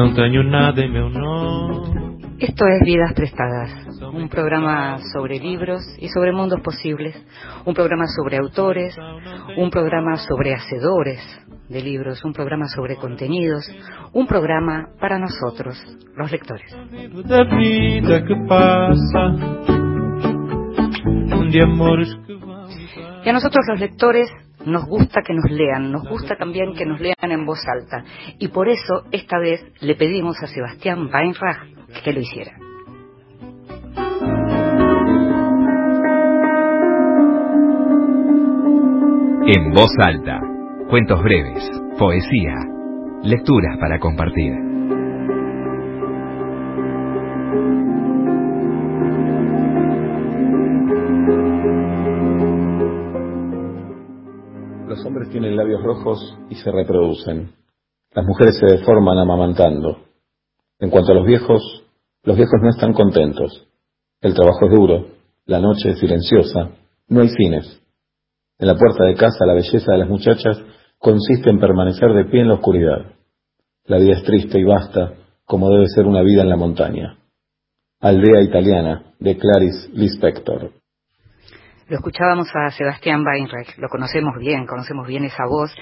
Non teño nada en meu nome. Esto es Vidas Prestadas, un programa sobre libros y sobre mundos posibles, un programa sobre autores, un programa sobre hacedores de libros, un programa sobre contenidos, un programa para nosotros, los lectores. La vida que pasa, de amores que van. Y a nosotros los lectores nos gusta que nos lean, nos gusta también que nos lean en voz alta. Y por eso, esta vez, le pedimos a Sebastián Wainraich que lo hiciera. En voz alta, cuentos breves, poesía, lecturas para compartir. Los hombres tienen labios rojos y se reproducen. Las mujeres se deforman amamantando. En cuanto a los viejos no están contentos. El trabajo es duro, la noche es silenciosa, no hay cines. En la puerta de casa la belleza de las muchachas consiste en permanecer de pie en la oscuridad. La vida es triste y vasta, como debe ser una vida en la montaña. Aldea italiana, de Clarice Lispector. Lo escuchábamos a Sebastián Wainraich, lo conocemos bien esa voz,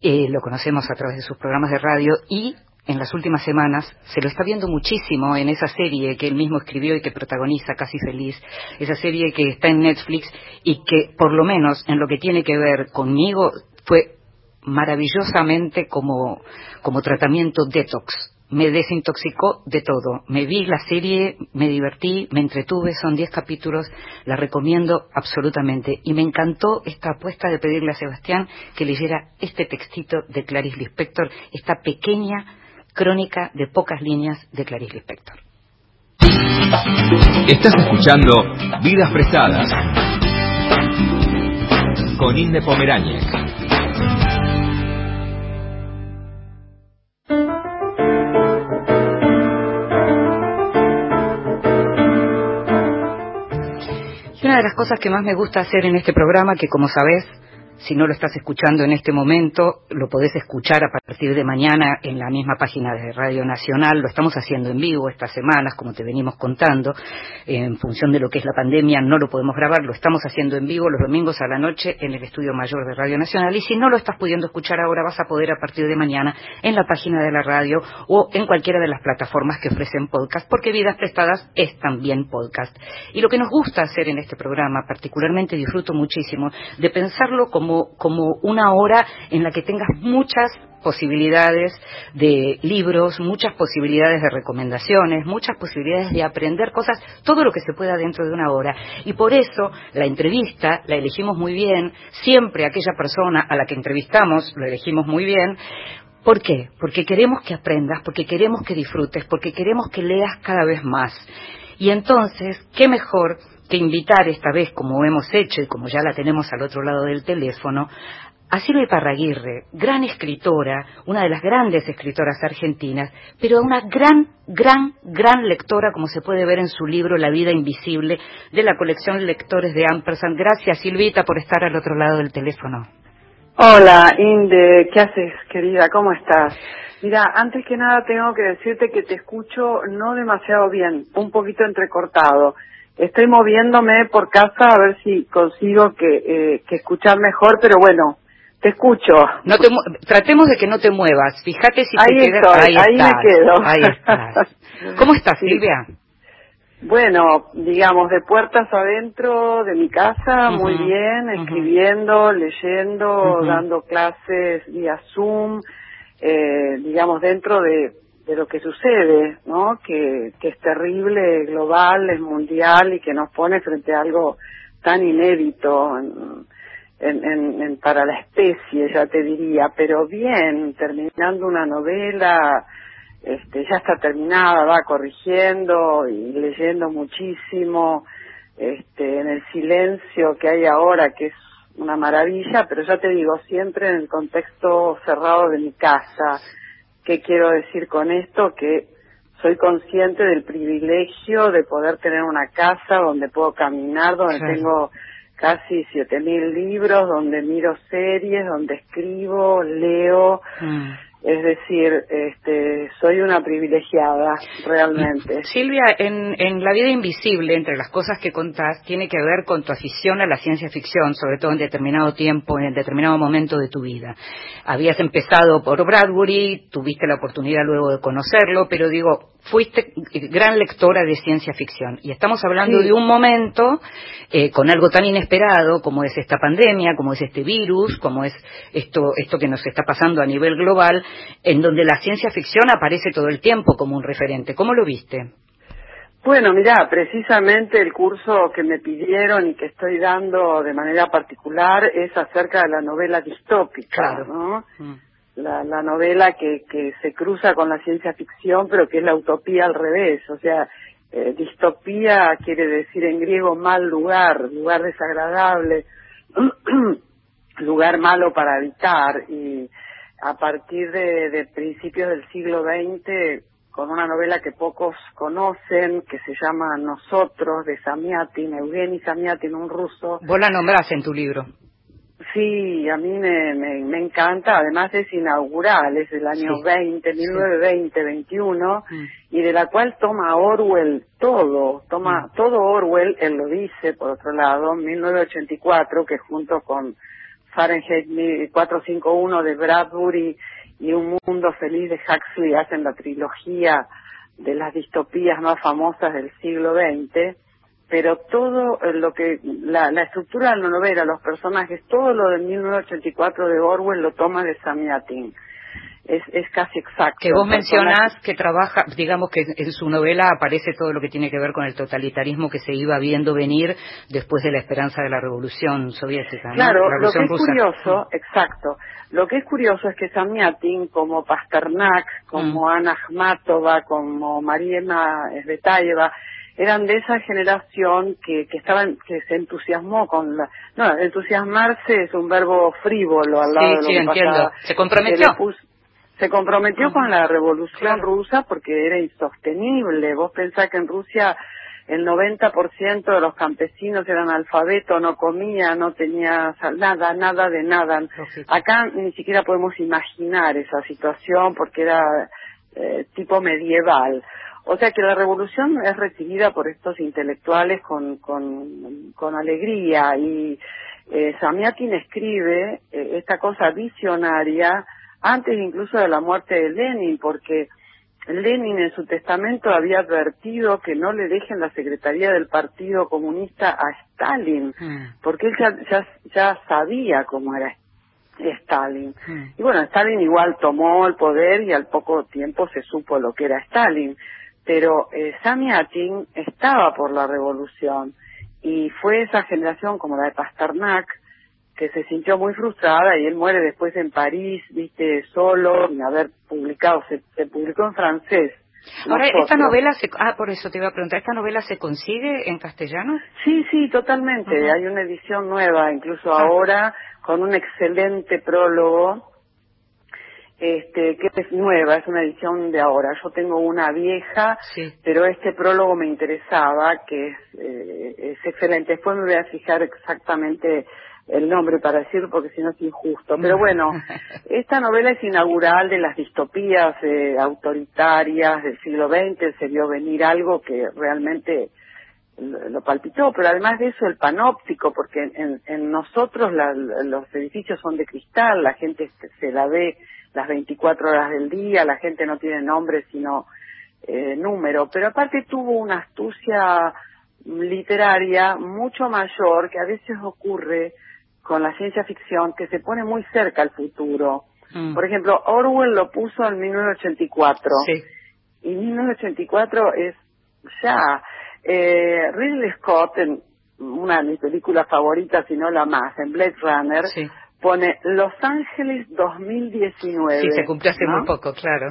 lo conocemos a través de sus programas de radio y en las últimas semanas se lo está viendo muchísimo en esa serie que él mismo escribió y que protagoniza Casi Feliz, esa serie que está en Netflix y que por lo menos en lo que tiene que ver conmigo fue maravillosamente como tratamiento detox. Me desintoxicó de todo. Me vi la serie, me divertí, me entretuve, son 10 capítulos, la recomiendo absolutamente. Y me encantó esta apuesta de pedirle a Sebastián que leyera este textito de Clarice Lispector, esta pequeña crónica de pocas líneas de Clarice Lispector. Estás escuchando Vidas Prestadas con Inés Pomeraniec. Una de las cosas que más me gusta hacer en este programa, que como sabés, si no lo estás escuchando en este momento, lo podés escuchar a partir de mañana en la misma página de Radio Nacional. Lo estamos haciendo en vivo estas semanas, como te venimos contando. En función de lo que es la pandemia, no lo podemos grabar. Lo estamos haciendo en vivo los domingos a la noche en el Estudio Mayor de Radio Nacional. Y si no lo estás pudiendo escuchar ahora, vas a poder a partir de mañana en la página de la radio o en cualquiera de las plataformas que ofrecen podcast, porque Vidas Prestadas es también podcast. Y lo que nos gusta hacer en este programa, particularmente disfruto muchísimo de pensarlo como una hora en la que tengas muchas posibilidades de libros, muchas posibilidades de recomendaciones, muchas posibilidades de aprender cosas, todo lo que se pueda dentro de una hora. Y por eso la entrevista la elegimos muy bien, siempre aquella persona a la que entrevistamos lo elegimos muy bien. ¿Por qué? Porque queremos que aprendas, porque queremos que disfrutes, porque queremos que leas cada vez más. Y entonces, ¿qué mejor que invitar esta vez, como hemos hecho y como ya la tenemos al otro lado del teléfono, a Silvia Parraguirre, gran escritora, una de las grandes escritoras argentinas, pero una gran lectora, como se puede ver en su libro La vida invisible, de la colección Lectores de Ampersand? Gracias, Silvita, por estar al otro lado del teléfono. Hola, Inde, ¿qué haces, querida? ¿Cómo estás? Mira, antes que nada tengo que decirte que te escucho no demasiado bien, un poquito entrecortado. Estoy moviéndome por casa a ver si consigo que escuchar mejor, pero bueno, te escucho. No te tratemos de que no te muevas. Fíjate si ahí te quedas. Ahí estás. ¿Cómo estás, Silvia? Sí. Bueno, digamos, de puertas adentro de mi casa, muy bien, escribiendo, leyendo, dando clases vía Zoom, digamos, dentro de lo que sucede, ¿no? Que es terrible, es global, es mundial y que nos pone frente a algo tan inédito en para la especie, ya te diría. Pero bien, terminando una novela, ya está terminada, va corrigiendo y leyendo muchísimo, en el silencio que hay ahora, que es una maravilla, pero ya te digo, siempre en el contexto cerrado de mi casa. ¿Qué quiero decir con esto? Que soy consciente del privilegio de poder tener una casa donde puedo caminar, donde tengo casi 7.000 libros, donde miro series, donde escribo, leo, Es decir, soy una privilegiada, realmente. Silvia, en La vida invisible, entre las cosas que contás, tiene que ver con tu afición a la ciencia ficción, sobre todo en determinado tiempo, en determinado momento de tu vida. Habías empezado por Bradbury, tuviste la oportunidad luego de conocerlo, pero digo, fuiste gran lectora de ciencia ficción. Y estamos hablando de un momento con algo tan inesperado como es esta pandemia, como es este virus, como es esto que nos está pasando a nivel global, en donde la ciencia ficción aparece todo el tiempo como un referente. ¿Cómo lo viste? Bueno, mirá, precisamente el curso que me pidieron y que estoy dando de manera particular es acerca de la novela distópica, claro, ¿no? La novela que se cruza con la ciencia ficción, pero que es la utopía al revés. O sea, distopía quiere decir en griego mal lugar, lugar desagradable, lugar malo para habitar, y a partir de principios del siglo XX, con una novela que pocos conocen, que se llama Nosotros, de Zamyatin, Yevgeny Zamyatin, un ruso. Vos la nombrás en tu libro. Sí, a mí me encanta, además es inaugural, es del año 1920-21, y de la cual toma Orwell todo Orwell, él lo dice, por otro lado, 1984, que junto con Fahrenheit 451 de Bradbury y Un mundo feliz de Huxley hacen la trilogía de las distopías más famosas del siglo XX, pero todo lo que la estructura de la novela, los personajes, todo lo de 1984 de Orwell lo toma de Zamyatin. Es casi exacto. Que vos mencionás que trabaja, digamos que en su novela aparece todo lo que tiene que ver con el totalitarismo que se iba viendo venir después de la esperanza de la Revolución Soviética, ¿no? Claro, la Revolución rusa. Curioso, exacto. Lo que es curioso es que Zamyatin, como Pasternak, como Anna Akhmatova, como Mariana Svetayeva, eran de esa generación que se entusiasmó con la... No, entusiasmarse es un verbo frívolo al lado de lo que pasaba. Se comprometió. Se comprometió con la revolución rusa porque era insostenible. Vos pensás que en Rusia el 90% de los campesinos eran analfabetos, no comían, no tenían nada de nada. Acá ni siquiera podemos imaginar esa situación porque era tipo medieval. O sea que la revolución es recibida por estos intelectuales con alegría, y Zamyatin escribe esta cosa visionaria antes incluso de la muerte de Lenin, porque Lenin en su testamento había advertido que no le dejen la secretaría del Partido Comunista a Stalin, porque él ya sabía cómo era Stalin. Y bueno, Stalin igual tomó el poder y al poco tiempo se supo lo que era Stalin. Pero Zamyatin estaba por la revolución, y fue esa generación como la de Pasternak que se sintió muy frustrada, y él muere después en París, viste, solo, sin haber publicado, se publicó en francés. Ahora, esta novela, por eso te iba a preguntar, ¿esta novela se consigue en castellano? Sí, totalmente, hay una edición nueva, incluso ahora, con un excelente prólogo, que es nueva, es una edición de ahora. Yo tengo una vieja, pero este prólogo me interesaba, que es excelente. Después me voy a fijar exactamente el nombre para decirlo, porque si no es injusto. Pero bueno, esta novela es inaugural de las distopías autoritarias del siglo XX. Se vio venir algo que realmente lo palpitó, pero además de eso el panóptico, porque en Nosotros los edificios son de cristal, la gente se la ve las 24 horas del día, la gente no tiene nombre sino número, pero aparte tuvo una astucia literaria mucho mayor, que a veces ocurre con la ciencia ficción, que se pone muy cerca al futuro. Por ejemplo, Orwell lo puso en 1984, y 1984 es ya... Ridley Scott, en una de mis películas favoritas, si no la más, en Blade Runner, pone Los Ángeles 2019. Sí, se cumplió hace muy poco, claro,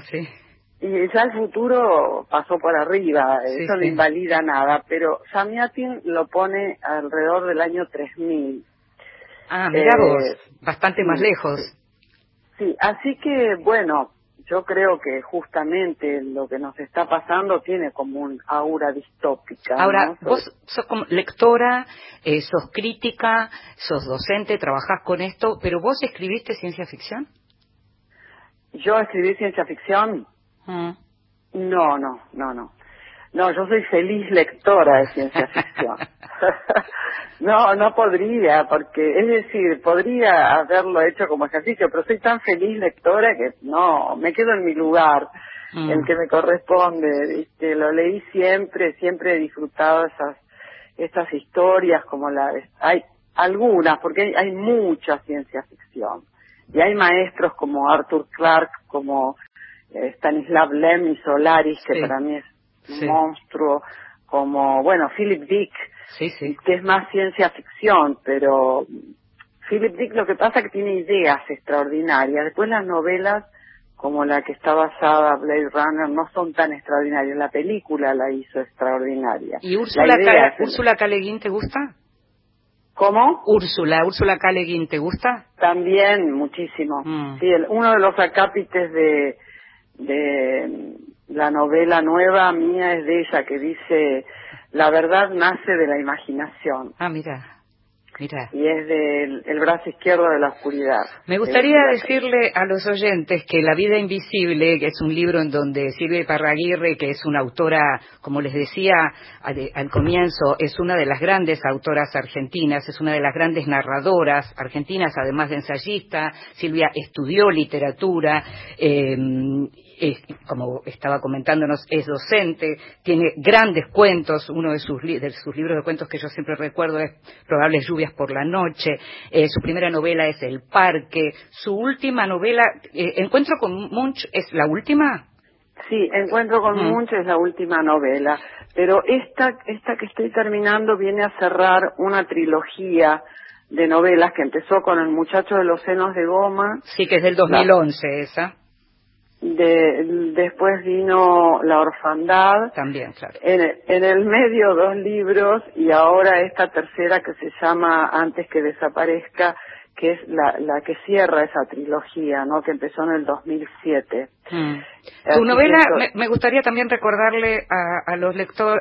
Y ya el futuro pasó por arriba, eso no invalida nada, pero Zamyatin lo pone alrededor del año 3000. Ah, mirá vos, bastante más lejos. Sí, así que, bueno... Yo creo que justamente lo que nos está pasando tiene como un aura distópica. Ahora, ¿no? Vos sos como lectora, sos crítica, sos docente, trabajás con esto, pero ¿vos escribiste ciencia ficción? ¿Yo escribí ciencia ficción? No. No, yo soy feliz lectora de ciencia ficción. No podría, porque, es decir, podría haberlo hecho como ejercicio, pero soy tan feliz lectora que no, me quedo en mi lugar, el que me corresponde. Lo leí siempre, siempre he disfrutado estas historias, como hay algunas, porque hay mucha ciencia ficción. Y hay maestros como Arthur Clarke, como Stanislav Lem y Solaris, que para mí es un monstruo, como, bueno, Philip Dick, que es más ciencia ficción, pero Philip Dick lo que pasa es que tiene ideas extraordinarias. Después las novelas, como la que está basada Blade Runner, no son tan extraordinarias. La película la hizo extraordinaria. ¿Y Ursula K. Le Guin te gusta? ¿Cómo? Úrsula K. Le Guin, ¿te gusta? También, muchísimo. Sí, uno de los acápites de la novela nueva mía es de ella, que dice: la verdad nace de la imaginación. Ah, mira. Y es del el brazo izquierdo de la oscuridad. Me gustaría decirle a los oyentes que La vida invisible, que es un libro en donde Silvia Parraguirre, que es una autora, como les decía al comienzo, es una de las grandes autoras argentinas, es una de las grandes narradoras argentinas, además de ensayista. Silvia estudió literatura, como estaba comentándonos, es docente, tiene grandes cuentos. Uno de sus libros de cuentos que yo siempre recuerdo es Probables lluvias por la noche. Su primera novela es El parque. Su última novela, Encuentro con Munch, ¿es la última? Sí, Encuentro con Munch es la última novela, pero esta que estoy terminando viene a cerrar una trilogía de novelas que empezó con El muchacho de los senos de goma. Sí, que es del 2011 esa. Después vino La orfandad. También, claro. En el medio, dos libros, y ahora esta tercera que se llama Antes que desaparezca, que es la que cierra esa trilogía, ¿no?, que empezó en el 2007. Tu novela, me gustaría también recordarle a los lectores,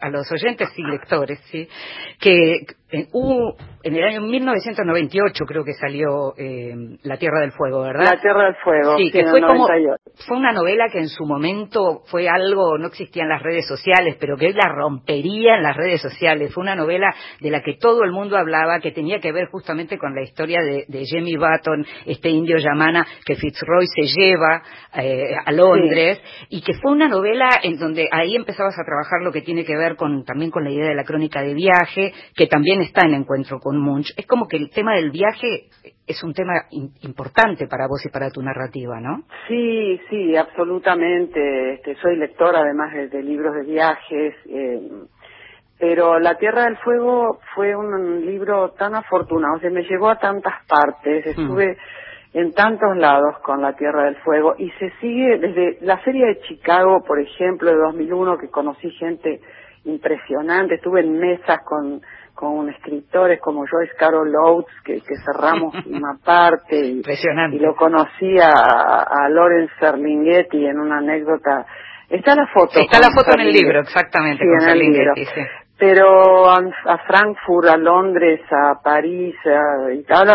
a los oyentes y lectores, que en el año 1998 creo que salió La Tierra del Fuego, ¿verdad? La Tierra del Fuego, sí, que fue como, fue una novela que en su momento fue algo, no existían las redes sociales, pero que la rompería en las redes sociales. Fue una novela de la que todo el mundo hablaba, que tenía que ver justamente con la historia de Jemmy Button, este indio yamana que Fitzroy se lleva a Londres, y que fue una novela en donde ahí empezabas a trabajar lo que tiene que ver también con la idea de la crónica de viaje, que también está en Encuentro con Munch. Es como que el tema del viaje es un tema importante para vos y para tu narrativa, ¿no? Sí, absolutamente. Soy lectora además de libros de viajes, pero La Tierra del Fuego fue un libro tan afortunado, me llegó a tantas partes, estuve en tantos lados con La Tierra del Fuego, y se sigue desde la Feria de Chicago, por ejemplo, de 2001, que conocí gente impresionante. Estuve en mesas con escritores como Joyce Carol Oates, que cerramos una parte, y lo conocí a Lawrence Ferlinghetti en una anécdota. Está la foto en el libro, exactamente, con Ferlinghetti, pero a Frankfurt, a Londres, a París, a Italia.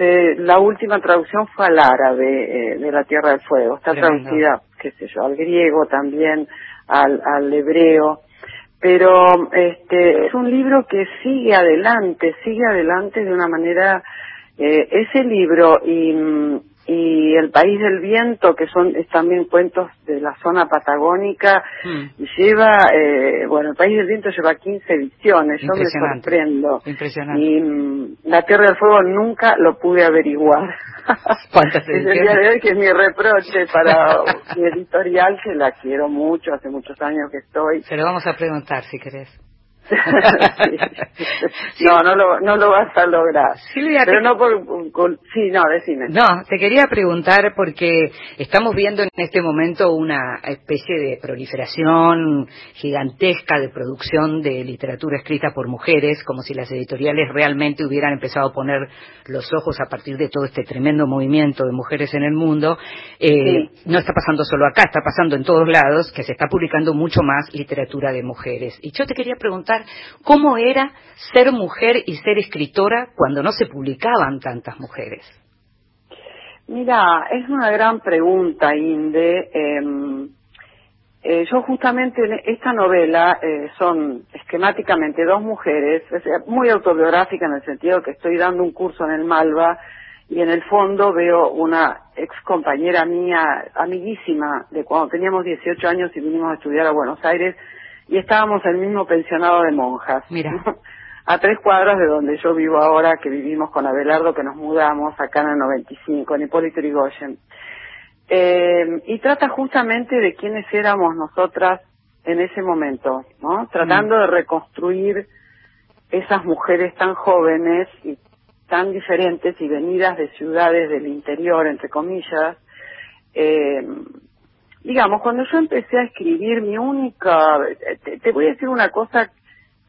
La última traducción fue al árabe, de La Tierra del Fuego. Está traducida, qué sé yo, al griego también, al hebreo. Pero es un libro que sigue adelante de una manera. Ese libro y El País del Viento, que son también cuentos de la zona patagónica, El País del Viento lleva 15 ediciones, yo me sorprendo. Impresionante. Y La Tierra del Fuego nunca lo pude averiguar. ¿Cuántas ediciones? Es el día de hoy, que es mi reproche para mi editorial, que la quiero mucho, hace muchos años que estoy. Se lo vamos a preguntar si querés. No lo vas a lograr, Silvia, pero decime. No, te quería preguntar porque estamos viendo en este momento una especie de proliferación gigantesca de producción de literatura escrita por mujeres, como si las editoriales realmente hubieran empezado a poner los ojos a partir de todo este tremendo movimiento de mujeres en el mundo. No está pasando solo acá, está pasando en todos lados, que se está publicando mucho más literatura de mujeres, y yo te quería preguntar cómo era ser mujer y ser escritora cuando no se publicaban tantas mujeres. Mira, es una gran pregunta, Inde. Yo justamente en esta novela son esquemáticamente dos mujeres, es muy autobiográfica en el sentido que estoy dando un curso en el Malva y en el fondo veo una ex compañera mía, amiguísima, de cuando teníamos 18 años y vinimos a estudiar a Buenos Aires y estábamos en el mismo pensionado de monjas. Mira. A 3 cuadras de donde yo vivo ahora, que vivimos con Abelardo, que nos mudamos acá en el 95, en Hipólito Yrigoyen. Y trata justamente de quiénes éramos nosotras en ese momento, ¿no? Tratando de reconstruir esas mujeres tan jóvenes y tan diferentes y venidas de ciudades del interior, entre comillas. Digamos, cuando yo empecé a escribir, mi única... Te voy a decir una cosa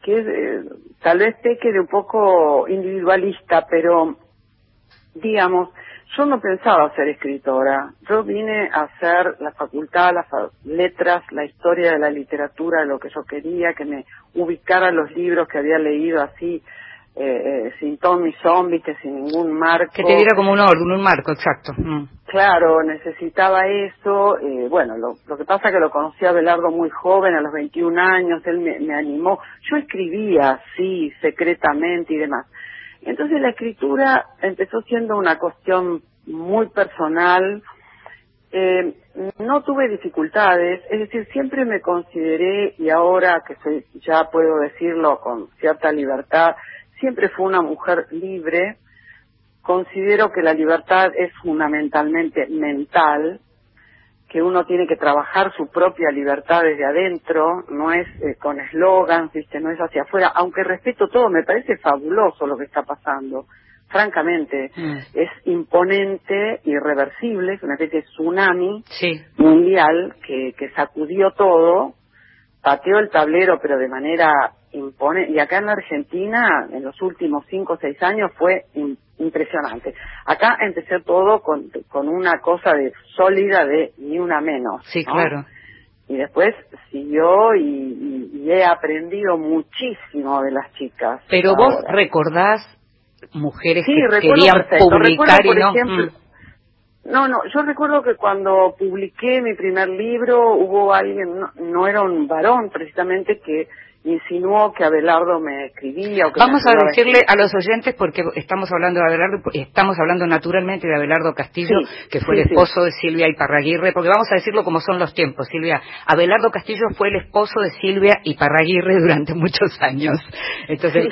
que es, tal vez peque de un poco individualista, pero digamos, yo no pensaba ser escritora. Yo vine a hacer la facultad, las letras, la historia de la literatura, lo que yo quería, que me ubicara los libros que había leído así, sin ton ni zombite, sin ningún marco. Que te diera como un orden, un marco, exacto. Claro, necesitaba eso. Bueno, lo que pasa es que lo conocí a Abelardo muy joven, a los 21 años, él me animó. Yo escribía así, secretamente y demás. Entonces la escritura empezó siendo una cuestión muy personal. No tuve dificultades, es decir, siempre me consideré, y ahora que soy, ya puedo decirlo con cierta libertad, siempre fui una mujer libre. Considero que la libertad es fundamentalmente mental, que uno tiene que trabajar su propia libertad desde adentro, no es con eslogans, ¿viste? No es hacia afuera, aunque respeto todo, me parece fabuloso lo que está pasando, francamente. Es imponente, irreversible, es una especie de tsunami mundial que sacudió todo, pateó el tablero, pero de manera imponente, y acá en la Argentina, en los últimos 5 o 6 años, fue impresionante. Acá empecé todo con una cosa de sólida de ni una menos. Sí, ¿no? Claro. Y después siguió y he aprendido muchísimo de las chicas. Pero ahora, vos recordás mujeres que querían publicar y no... Ejemplo, yo recuerdo que cuando publiqué mi primer libro hubo alguien, no era un varón precisamente, que insinuó que Abelardo me escribía. O que vamos a decirle a los oyentes, porque estamos hablando de Abelardo, estamos hablando naturalmente de Abelardo Castillo, que fue el esposo de Silvia y Parraguirre, porque vamos a decirlo como son los tiempos, Silvia. Abelardo Castillo fue el esposo de Silvia y Parraguirre durante muchos años. Entonces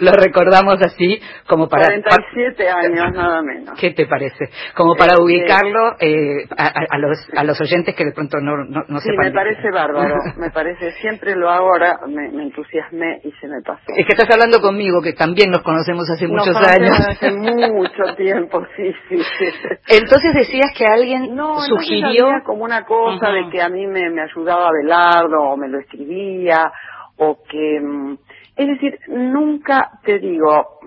lo recordamos así, como para... 47 años, nada menos. ¿Qué te parece? Como para ubicarlo a los oyentes que de pronto no sepan. Sí, me parece bárbaro, me parece, siempre lo hago ahora, me entusiasmé y se me pasó. Es que estás hablando conmigo, que también nos conocemos hace muchos años. Hace mucho tiempo, sí. Entonces decías que alguien sugirió... No, como una cosa de que a mí me ayudaba Abelardo, o me lo escribía, o que... Es decir, nunca te digo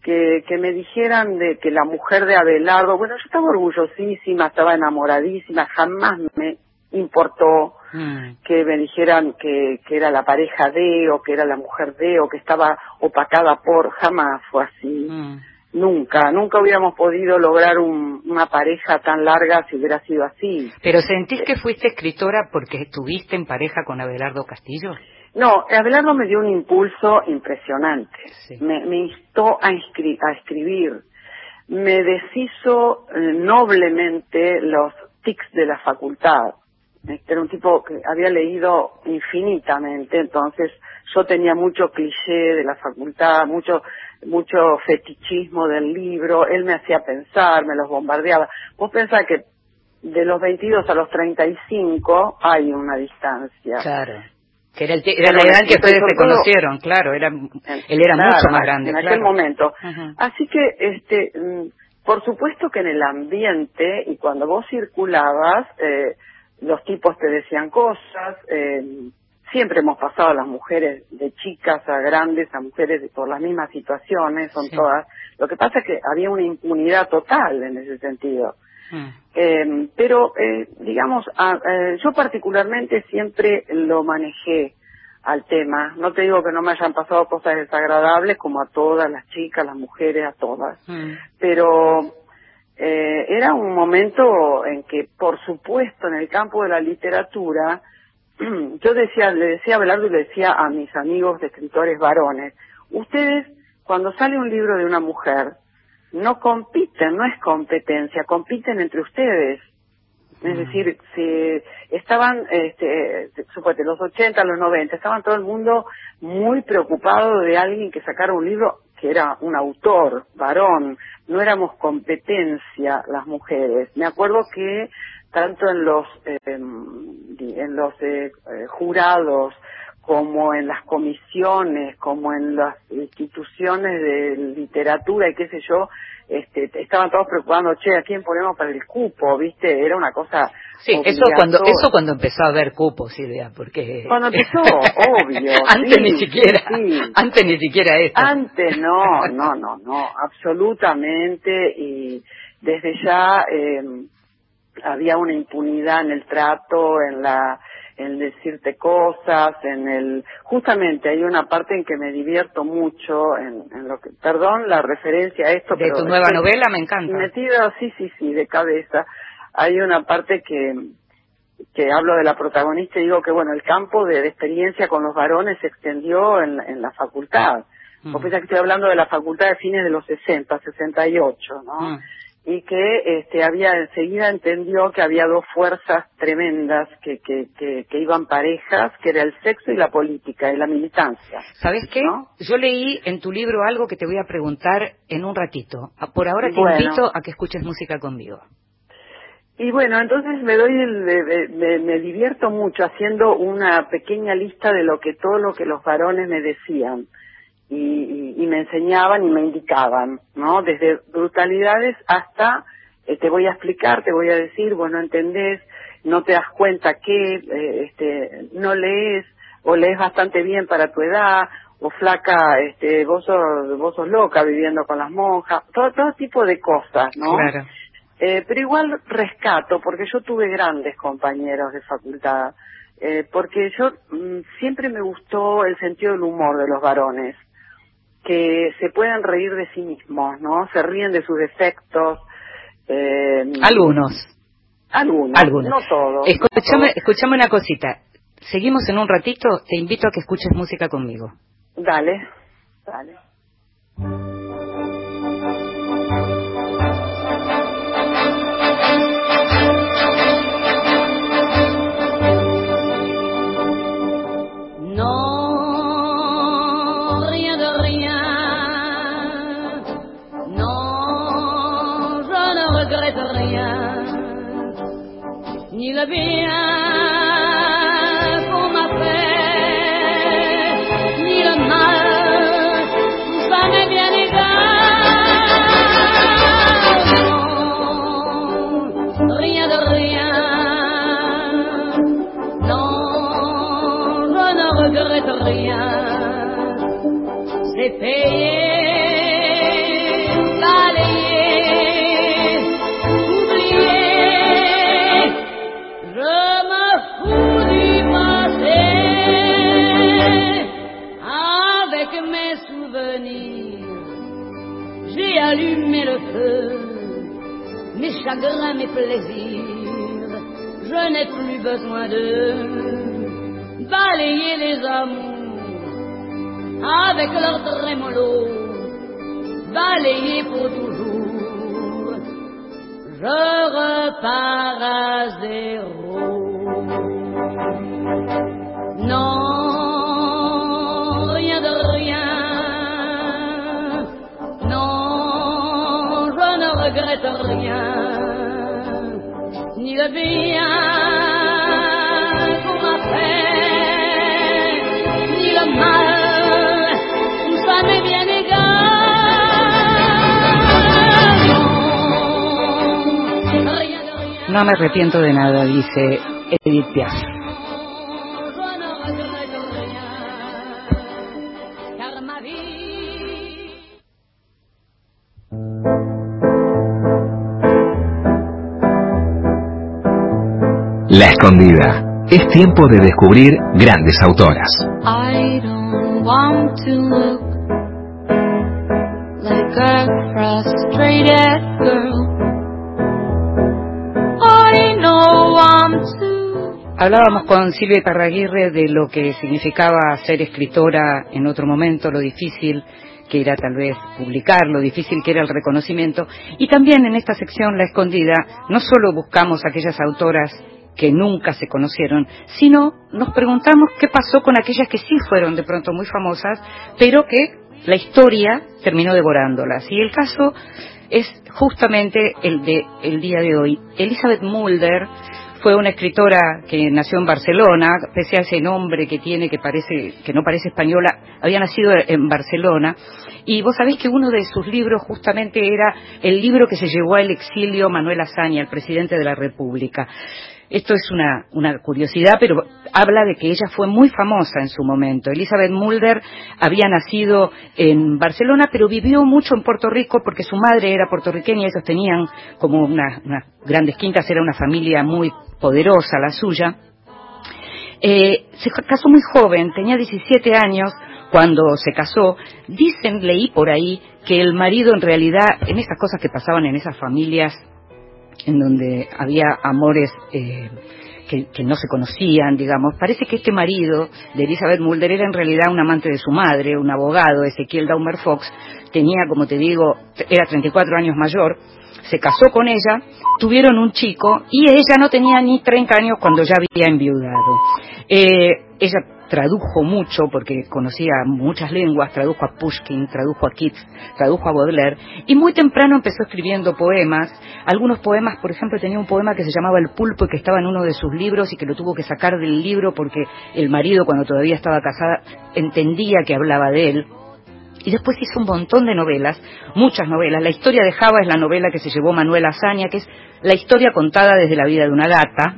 que me dijeran de que la mujer de Abelardo... Bueno, yo estaba orgullosísima, estaba enamoradísima, jamás me importó que me dijeran que era la pareja de, o que era la mujer de, o que estaba opacada por, jamás fue así. Nunca hubiéramos podido lograr una pareja tan larga si hubiera sido así. ¿Pero sentís que fuiste escritora porque estuviste en pareja con Abelardo Castillo? No, Abelardo me dio un impulso impresionante, me instó a escribir, me deshizo noblemente los tics de la facultad. Era un tipo que había leído infinitamente, entonces yo tenía mucho cliché de la facultad, mucho fetichismo del libro, él me hacía pensar, me los bombardeaba. Vos pensás que de los 22 a los 35 hay una distancia. Claro, que era la edad que ustedes se conocieron, claro, él era mucho más grande. En aquel momento. Así que, por supuesto que en el ambiente, y cuando vos circulabas... los tipos te decían cosas, siempre hemos pasado las mujeres de chicas a grandes, a mujeres por las mismas situaciones, son todas. Lo que pasa es que había una impunidad total en ese sentido. Pero, digamos, yo particularmente siempre lo manejé al tema. No te digo que no me hayan pasado cosas desagradables, como a todas las chicas, las mujeres, a todas. Pero... Era un momento en que, por supuesto, en el campo de la literatura, yo decía, le decía a Abelardo y le decía a mis amigos de escritores varones, ustedes, cuando sale un libro de una mujer, no compiten, no es competencia, compiten entre ustedes. Es decir, si estaban, supuestamente, los 80, los 90, estaban todo el mundo muy preocupado de alguien que sacara un libro que era un autor, varón. No éramos competencia las mujeres. Me acuerdo que tanto en los jurados, como en las comisiones, como en las instituciones de literatura y qué sé yo, estaban todos preocupando, che, ¿a quién ponemos para el cupo? ¿Viste? Era una cosa... Sí, eso cuando empezó a haber cupos, Silvia, porque... Cuando empezó, obvio. Antes sí, ni siquiera, sí. Antes ni siquiera eso. Antes no, absolutamente, y desde ya había una impunidad en el trato, en decirte cosas, justamente hay una parte en que me divierto mucho, en lo que, perdón la referencia a esto, pero... De tu nueva novela, me encanta. Metido, sí, de cabeza. Hay una parte que hablo de la protagonista y digo que, bueno, el campo de experiencia con los varones se extendió en la facultad. Vos pensás que estoy hablando de la facultad de fines de los 60, 68, ¿no? Y que había enseguida entendió que había dos fuerzas tremendas que iban parejas, que era el sexo y la política y la militancia. ¿Sabes qué? ¿No? Yo leí en tu libro algo que te voy a preguntar en un ratito. Por ahora te invito a que escuches música conmigo. Y bueno, entonces me divierto mucho haciendo una pequeña lista de todo lo que los varones me decían. Y me enseñaban y me indicaban, ¿no? Desde brutalidades hasta te voy a explicar, te voy a decir, vos no entendés, no te das cuenta que no lees o lees bastante bien para tu edad, o flaca, vos sos loca viviendo con las monjas, todo tipo de cosas, ¿no? Claro. Pero igual rescato, porque yo tuve grandes compañeros de facultad, porque yo siempre me gustó el sentido del humor de los varones, que se pueden reír de sí mismos, ¿no? Se ríen de sus defectos. Algunos, no todos. Escuchame una cosita. Seguimos en un ratito, te invito a que escuches música conmigo. Dale. Ni le bien qu'on m'a fait, ni le mal, ça m'est bien égal. Non, rien de rien, non, je ne regrette rien, c'est payé. Allumer le feu, mes chagrins, mes plaisirs, je n'ai plus besoin d'eux. Balayer les amours avec leur trémolo, balayer pour toujours, je repars à zéro. Non, rien de rien. Je ne regrette rien, ni le bien qu'on m'a fait, ni le mal, ça m'est bien égal. No me arrepiento de nada, dice Edith Piaf. La Escondida. Es tiempo de descubrir grandes autoras. I don't want to look like a frustrated girl. Hablábamos con Silvia Parraguirre de lo que significaba ser escritora en otro momento, lo difícil que era tal vez publicar, lo difícil que era el reconocimiento, y también en esta sección La Escondida no solo buscamos aquellas autoras que nunca se conocieron, sino nos preguntamos qué pasó con aquellas que sí fueron de pronto muy famosas, pero que la historia terminó devorándolas. Y el caso es justamente el de el día de hoy. Elizabeth Mulder fue una escritora que nació en Barcelona, pese a ese nombre que tiene que parece que no parece española, había nacido en Barcelona, y vos sabés que uno de sus libros justamente era el libro que se llevó al exilio Manuel Azaña, el presidente de la República. Esto es una curiosidad, pero habla de que ella fue muy famosa en su momento. Elizabeth Mulder había nacido en Barcelona, pero vivió mucho en Puerto Rico porque su madre era puertorriqueña, ellos tenían como unas grandes quintas, era una familia muy poderosa la suya. Se casó muy joven, tenía 17 años cuando se casó. Dicen, leí por ahí, que el marido en realidad, en esas cosas que pasaban en esas familias, en donde había amores que no se conocían, digamos, parece que este marido de Elizabeth Mulder era en realidad un amante de su madre, un abogado, Ezequiel Daumer Fox, tenía, como te digo, era 34 años mayor, se casó con ella, tuvieron un chico, y ella no tenía ni 30 años cuando ya había enviudado. Ella tradujo mucho, porque conocía muchas lenguas, tradujo a Pushkin, tradujo a Keats, tradujo a Baudelaire, y muy temprano empezó escribiendo poemas, algunos poemas, por ejemplo, tenía un poema que se llamaba El Pulpo y que estaba en uno de sus libros y que lo tuvo que sacar del libro porque el marido, cuando todavía estaba casada, entendía que hablaba de él. Y después hizo un montón de novelas, muchas novelas. La historia de Java es la novela que se llevó Manuel Azaña, que es la historia contada desde la vida de una gata.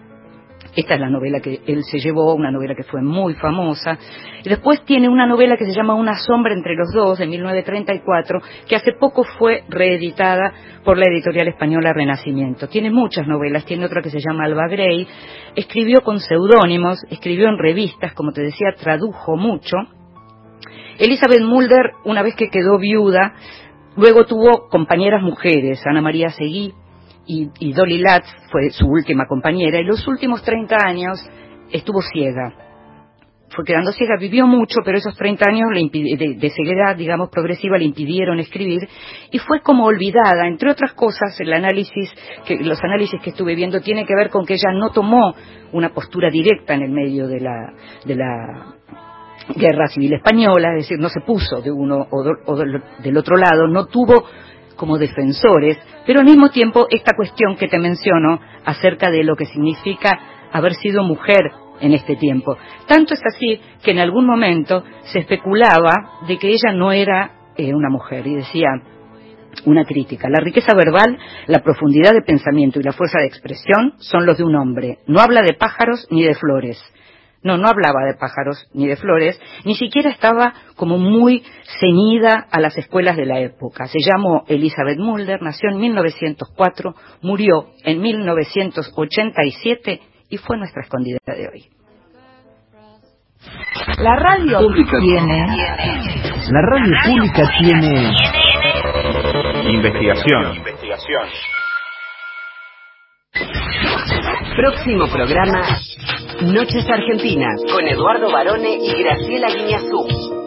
Esta es la novela que él se llevó, una novela que fue muy famosa. Y después tiene una novela que se llama Una sombra entre los dos, de 1934, que hace poco fue reeditada por la editorial española Renacimiento. Tiene muchas novelas, tiene otra que se llama Alba Grey. Escribió con seudónimos, escribió en revistas, como te decía, tradujo mucho. Elizabeth Mulder, una vez que quedó viuda, luego tuvo compañeras mujeres, Ana María Seguí, y Dolly Latz fue su última compañera, y los últimos 30 años estuvo ciega. Fue quedando ciega, vivió mucho, pero esos 30 años de ceguedad, digamos, progresiva, le impidieron escribir, y fue como olvidada. Entre otras cosas, los análisis que estuve viendo tienen que ver con que ella no tomó una postura directa en el medio de la Guerra Civil Española, es decir, no se puso de uno o del otro lado, no tuvo como defensores, pero al mismo tiempo esta cuestión que te menciono acerca de lo que significa haber sido mujer en este tiempo. Tanto es así que en algún momento se especulaba de que ella no era una mujer, y decía una crítica: la riqueza verbal, la profundidad de pensamiento y la fuerza de expresión son los de un hombre, no habla de pájaros ni de flores. No hablaba de pájaros ni de flores, ni siquiera estaba como muy ceñida a las escuelas de la época. Se llamó Elizabeth Mulder, nació en 1904, murió en 1987 y fue nuestra escondida de hoy. La radio pública tiene... Investigación. Próximo programa... Noches Argentinas, con Eduardo Barone y Graciela Guiñazú.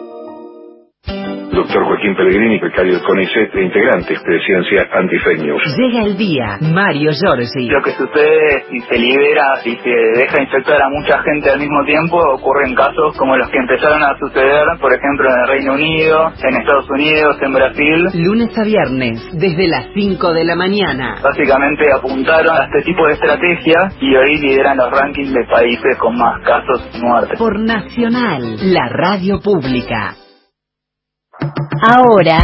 Doctor Joaquín Pellegrini, becario del CONICET, integrantes de Ciencia Antifake News. Llega el día, Mario Giorgi. Lo que sucede es, si se libera y se deja infectar a mucha gente al mismo tiempo, ocurren casos como los que empezaron a suceder, por ejemplo, en el Reino Unido, en Estados Unidos, en Brasil. Lunes a viernes, desde las 5 de la mañana. Básicamente apuntaron a este tipo de estrategias y hoy lideran los rankings de países con más casos y muertes. Por Nacional, la radio pública. Ahora,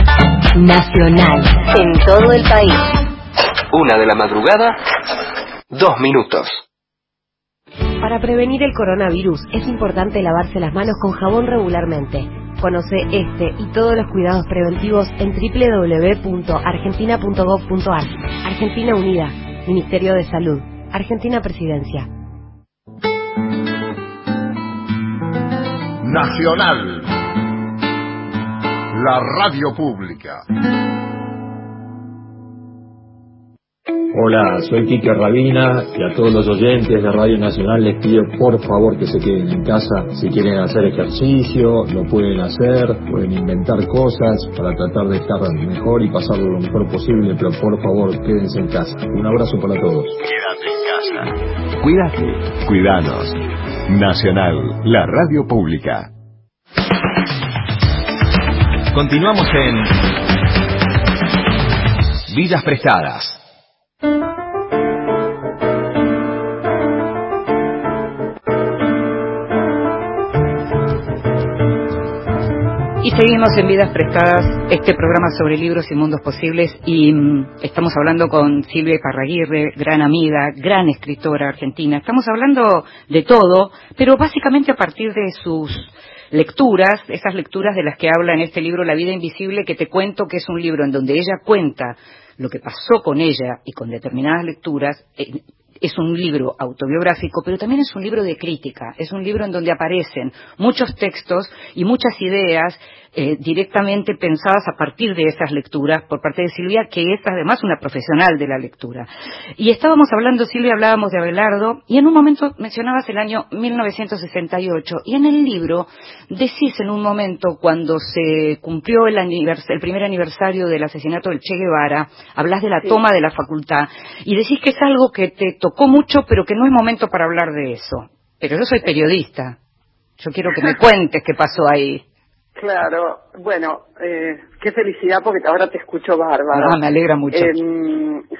Nacional, en todo el país. 1:02 PM. Para prevenir el coronavirus es importante lavarse las manos con jabón regularmente. Conoce este y todos los cuidados preventivos en www.argentina.gov.ar. Argentina Unida, Ministerio de Salud, Argentina Presidencia. Nacional, la radio pública. Hola, soy Quique Rabina y a todos los oyentes de Radio Nacional les pido por favor que se queden en casa. Si quieren hacer ejercicio, lo pueden hacer, pueden inventar cosas para tratar de estar mejor y pasarlo lo mejor posible, pero por favor quédense en casa. Un abrazo para todos. Quédate en casa. Cuídate. Cuidanos. Nacional, la radio pública. Continuamos en Vidas Prestadas. Y seguimos en Vidas Prestadas, este programa sobre libros y mundos posibles, y estamos hablando con Silvia Parraguirre, gran amiga, gran escritora argentina. Estamos hablando de todo, pero básicamente a partir de sus lecturas, esas lecturas de las que habla en este libro La vida invisible, que te cuento que es un libro en donde ella cuenta lo que pasó con ella y con determinadas lecturas. Es un libro autobiográfico, pero también es un libro de crítica. Es un libro en donde aparecen muchos textos y muchas ideas directamente pensadas a partir de esas lecturas por parte de Silvia, que es además una profesional de la lectura. Y estábamos hablando, Silvia, hablábamos de Abelardo, y en un momento mencionabas el año 1968, y en el libro decís en un momento, cuando se cumplió el primer aniversario del asesinato del Che Guevara, hablas de la toma de la facultad, y decís que es algo que te tocó mucho, pero que no es momento para hablar de eso. Pero yo soy periodista, yo quiero que me cuentes qué pasó ahí. Claro, bueno, qué felicidad, porque ahora te escucho bárbaro. No, me alegra mucho.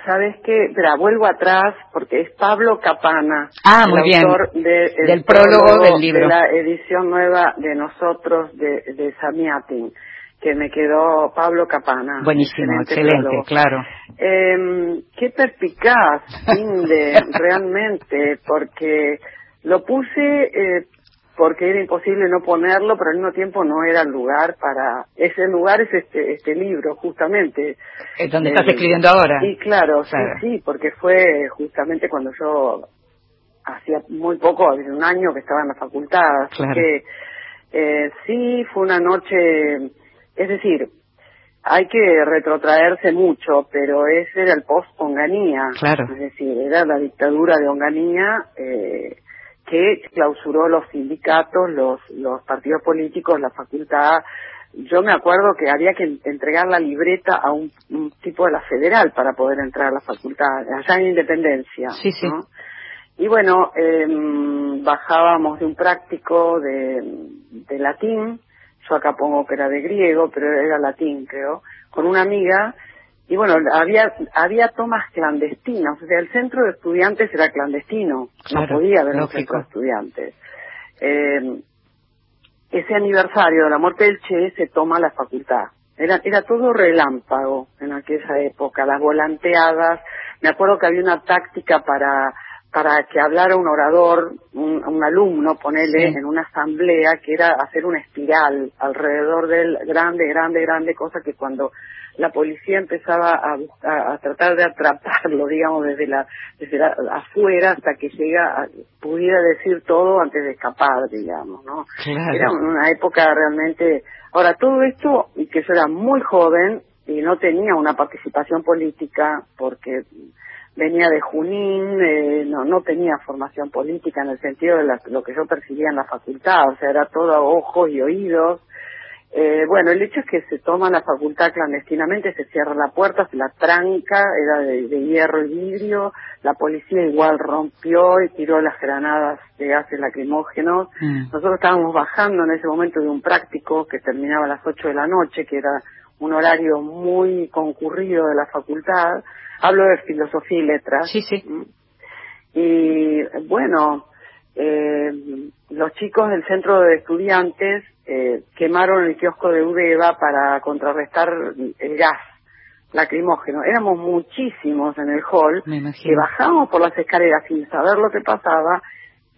¿Sabes qué? Espera, vuelvo atrás, porque es Pablo Capana, autor del prólogo del libro, de la edición nueva de Nosotros, de Zamyatin, que me quedó Pablo Capana. Buenísimo, excelente, claro. Qué perspicaz, Inde, realmente, porque lo puse... porque era imposible no ponerlo, pero al mismo tiempo no era el lugar para... Ese lugar es este libro, justamente. Es donde estás escribiendo ahora. Y claro, sí, porque fue justamente cuando yo hacía muy poco, hace un año que estaba en la facultad. Claro. Así que sí, fue una noche... Es decir, hay que retrotraerse mucho, pero ese era el post-Onganía. Claro. Es decir, era la dictadura de Onganía... que clausuró los sindicatos, los partidos políticos, la facultad. Yo me acuerdo que había que entregar la libreta a un tipo de la federal para poder entrar a la facultad, allá en Independencia. Sí, sí. ¿No? Y bueno, bajábamos de un práctico de latín, yo acá pongo que era de griego, pero era latín, creo, con una amiga. Y bueno, había tomas clandestinas, o sea, el centro de estudiantes era clandestino, claro, no podía haber un centro de estudiantes. Ese aniversario de la muerte del Che se toma la facultad. Era todo relámpago en aquella época, las volanteadas. Me acuerdo que había una táctica para que hablara un orador, un alumno, ponele, sí, en una asamblea, que era hacer una espiral alrededor del grande, cosa que cuando la policía empezaba a tratar de atraparlo, digamos, desde afuera hasta que pudiera decir todo antes de escapar, digamos, ¿no? Claro. Era una época realmente... Ahora, todo esto, y que yo era muy joven y no tenía una participación política, porque... venía de Junín, no tenía formación política en el sentido de lo que yo percibía en la facultad, o sea, era todo ojos y oídos. Bueno, el hecho es que se toma la facultad clandestinamente, se cierra la puerta, se la tranca, era de hierro y vidrio, la policía igual rompió y tiró las granadas de gases lacrimógenos. Nosotros estábamos bajando en ese momento de un práctico que terminaba a las 8 de la noche, que era un horario muy concurrido de la facultad. Hablo de filosofía y letras. Sí, sí. Y bueno, los chicos del centro de estudiantes quemaron el kiosco de Udeva para contrarrestar el gas lacrimógeno. Éramos muchísimos en el hall que bajábamos por las escaleras sin saber lo que pasaba,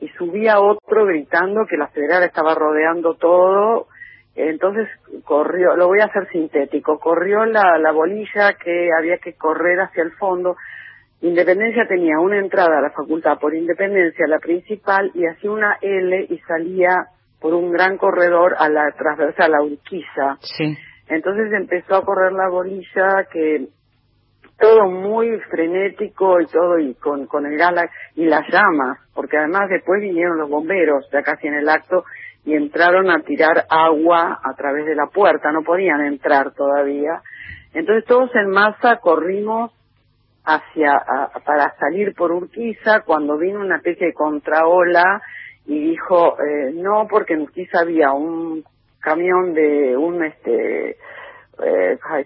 y subía otro gritando que la federal estaba rodeando todo. Entonces corrió, lo voy a hacer sintético, corrió la bolilla que había que correr hacia el fondo. Independencia tenía una entrada a la facultad por Independencia, la principal, y hacía una L y salía por un gran corredor a la transversal, a Urquiza. Sí. Entonces empezó a correr la bolilla que todo muy frenético y todo, y con el gala y las llamas, porque además después vinieron los bomberos, ya casi en el acto, y entraron a tirar agua a través de la puerta, no podían entrar todavía. Entonces todos en masa corrimos para salir por Urquiza, cuando vino una especie de contraola y dijo no, porque en Urquiza había un camión de un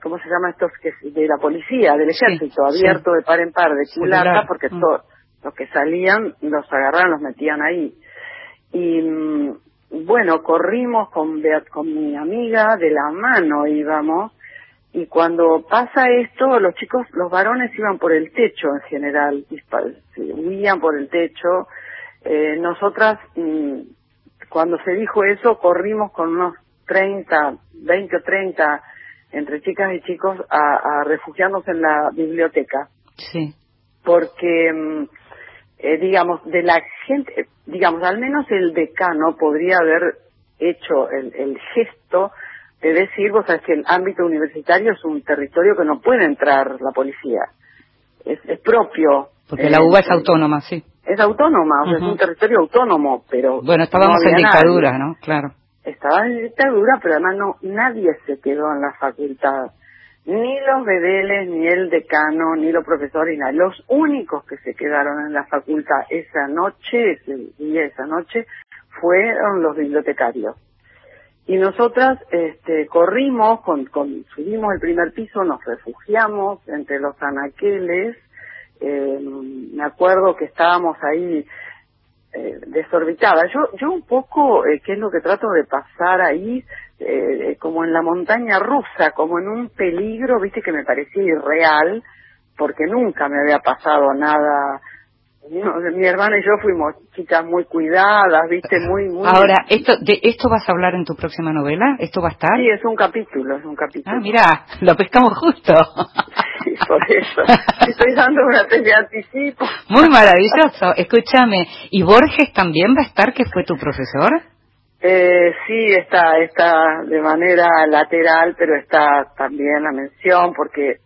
¿cómo se llama estos? De la policía, del ejército, sí, abierto sí, de par en par, de culata, porque todos los que salían los agarraban, los metían ahí. Y bueno, corrimos con mi amiga, de la mano íbamos, y cuando pasa esto, los chicos, los varones iban por el techo en general, huían por el techo. Nosotras, cuando se dijo eso, corrimos con unos 20 o 30, entre chicas y chicos, a refugiarnos en la biblioteca. Sí. Porque... digamos, de la gente, digamos, al menos el decano podría haber hecho el gesto de decir, vos sabés que el ámbito universitario es un territorio que no puede entrar la policía, es propio. Porque la UBA es autónoma, sí. Es autónoma, o sea, es un territorio autónomo, pero... Bueno, estábamos en dictadura, nadie, ¿no? Claro. Estábamos en dictadura, pero además no, nadie se quedó en la facultad. Ni los bedeles, ni el decano, ni los profesores, nada. Los únicos que se quedaron en la facultad esa noche, fueron los bibliotecarios. Y nosotras corrimos, subimos el primer piso, nos refugiamos entre los anaqueles. Me acuerdo que estábamos ahí desorbitada. Yo un poco, ¿qué es lo que trato de pasar ahí? Como en la montaña rusa, como en un peligro, viste, que me parecía irreal, porque nunca me había pasado nada. Mi hermana y yo fuimos chicas muy cuidadas, viste, muy... Ahora, ¿esto vas a hablar en tu próxima novela? ¿Esto va a estar? Sí, es un capítulo. Ah, mira, lo pescamos justo. Sí, por eso. Estoy dando una especie de anticipo. Muy maravilloso. Escúchame, ¿y Borges también va a estar, que fue tu profesor? Sí, está de manera lateral, pero está también la mención, porque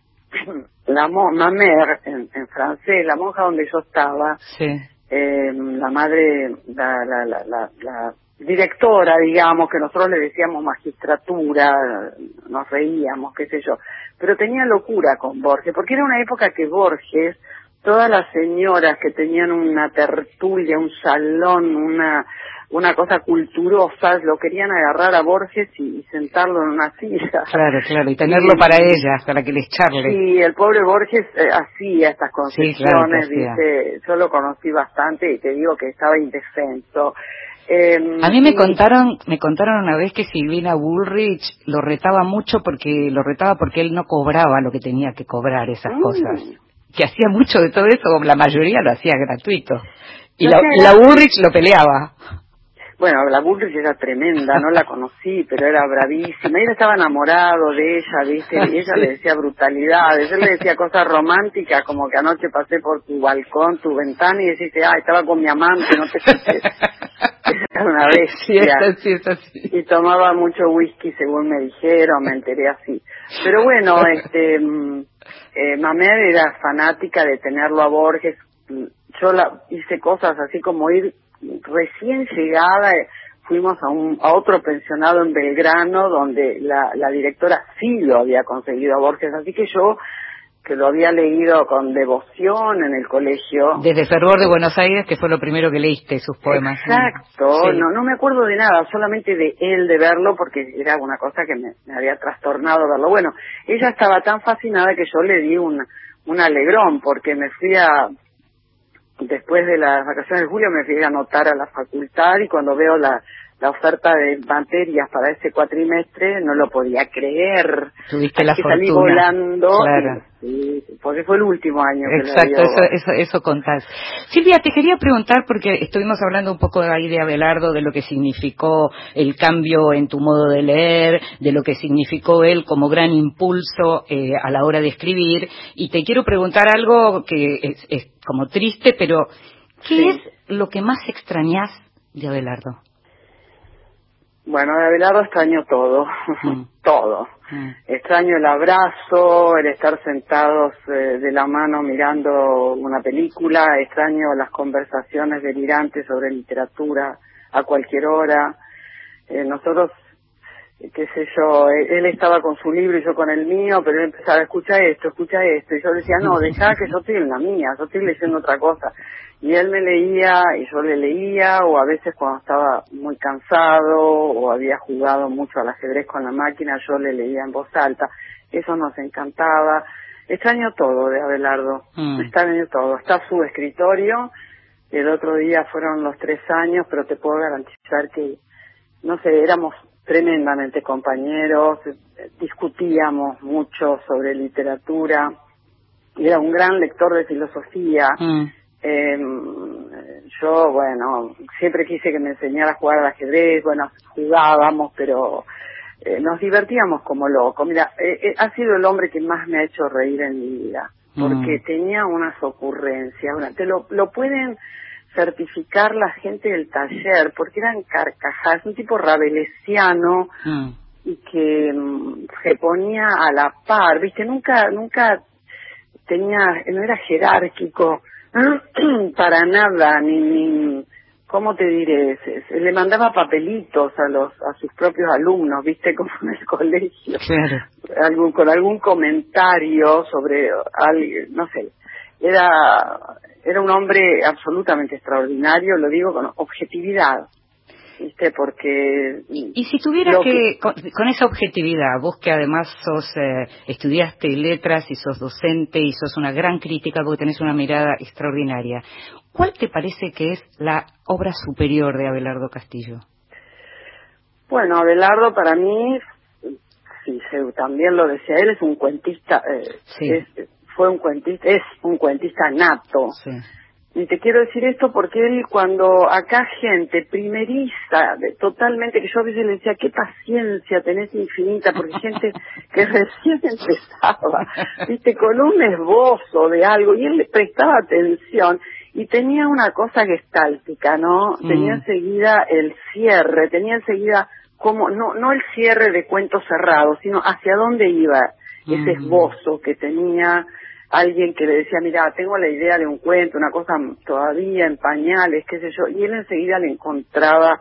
la ma mère, en francés, la monja donde yo estaba, sí. La madre, la directora, digamos, que nosotros le decíamos magistratura, nos reíamos, qué sé yo, pero tenía locura con Borges, porque era una época que Borges, todas las señoras que tenían una tertulia, un salón, una cosa culturosa, lo querían agarrar a Borges y sentarlo en una silla. Claro, y tenerlo para ellas, para que les charle. Sí, el pobre Borges hacía estas concesiones, sí, claro, dice, yo lo conocí bastante y te digo que estaba indefenso. A mí me contaron una vez que Silvina Woolrich lo retaba porque él no cobraba lo que tenía que cobrar, esas cosas. Que hacía mucho de todo eso, la mayoría lo hacía gratuito. Y la Woolrich lo peleaba. Bueno, la Bullrich era tremenda, no la conocí, pero era bravísima. Él estaba enamorado de ella, ¿viste? Y ella le decía brutalidades, él le decía cosas románticas, como que anoche pasé por tu balcón, tu ventana, y deciste, estaba con mi amante, no te escuches. Era una bestia. Sí. Y tomaba mucho whisky, según me dijeron, me enteré así. Pero bueno, Mamed era fanática de tenerlo a Borges. Yo hice cosas así como ir... Recién llegada fuimos a otro pensionado en Belgrano, donde la directora sí lo había conseguido a Borges, así que yo, que lo había leído con devoción en el colegio. Desde Fervor de Buenos Aires, que fue lo primero que leíste, sus poemas. Exacto, sí. No me acuerdo de nada, solamente de él, de verlo, porque era una cosa que me había trastornado verlo. Bueno, ella estaba tan fascinada que yo le di un alegrón, porque me fui a... Después de las vacaciones de julio me fui a anotar a la facultad y cuando veo la oferta de materias para ese cuatrimestre no lo podía creer. Tuviste la fortuna. Salí volando, claro. Y porque fue el último año que lo había. Exacto, eso contás. Silvia, te quería preguntar, porque estuvimos hablando un poco ahí de Abelardo, de lo que significó el cambio en tu modo de leer, de lo que significó él como gran impulso a la hora de escribir, y te quiero preguntar algo que es como triste, pero ¿qué es lo que más extrañás de Abelardo? Bueno, de Abelardo extraño todo, todo. Extraño el abrazo, el estar sentados de la mano mirando una película, extraño las conversaciones delirantes sobre literatura a cualquier hora. Nosotros, qué sé yo, él estaba con su libro y yo con el mío, pero él empezaba, escucha esto, y yo decía, no, dejá que yo estoy en la mía, yo estoy leyendo otra cosa. Y él me leía y yo le leía, o a veces cuando estaba muy cansado o había jugado mucho al ajedrez con la máquina, yo le leía en voz alta. Eso nos encantaba. Extraño todo de Abelardo, extraño todo. Está su escritorio, el otro día fueron los 3 años, pero te puedo garantizar que, no sé, éramos tremendamente compañeros, discutíamos mucho sobre literatura, era un gran lector de filosofía. Yo, bueno, siempre quise que me enseñara a jugar al ajedrez, bueno, jugábamos, pero nos divertíamos como locos. Mira, ha sido el hombre que más me ha hecho reír en mi vida, porque tenía unas ocurrencias, te lo pueden certificar la gente del taller, porque eran carcajadas, un tipo rabelesiano, y que se ponía a la par, viste, nunca tenía, no era jerárquico, para nada, ni ¿cómo te diré? Le mandaba papelitos a sus propios alumnos, viste, como en el colegio, claro. Con algún comentario sobre alguien, no sé, era un hombre absolutamente extraordinario, lo digo con objetividad, viste, porque y si tuvieras que con esa objetividad, vos que además estudiaste letras y sos docente y sos una gran crítica porque tenés una mirada extraordinaria, ¿cuál te parece que es la obra superior de Abelardo Castillo? Bueno, Abelardo para mí, sí, también lo decía él, es un cuentista, sí. Es un cuentista nato, sí. Y te quiero decir esto porque él, cuando acá gente primeriza, totalmente, que yo a veces le decía, qué paciencia tenés infinita, porque gente que recién empezaba, viste, con un esbozo de algo, y él le prestaba atención, y tenía una cosa gestáltica, ¿no? Tenía enseguida el cierre, tenía enseguida como, no el cierre de cuentos cerrados, sino hacia dónde iba ese esbozo que tenía. Alguien que le decía, mira, tengo la idea de un cuento, una cosa todavía en pañales, qué sé yo, y él enseguida le encontraba,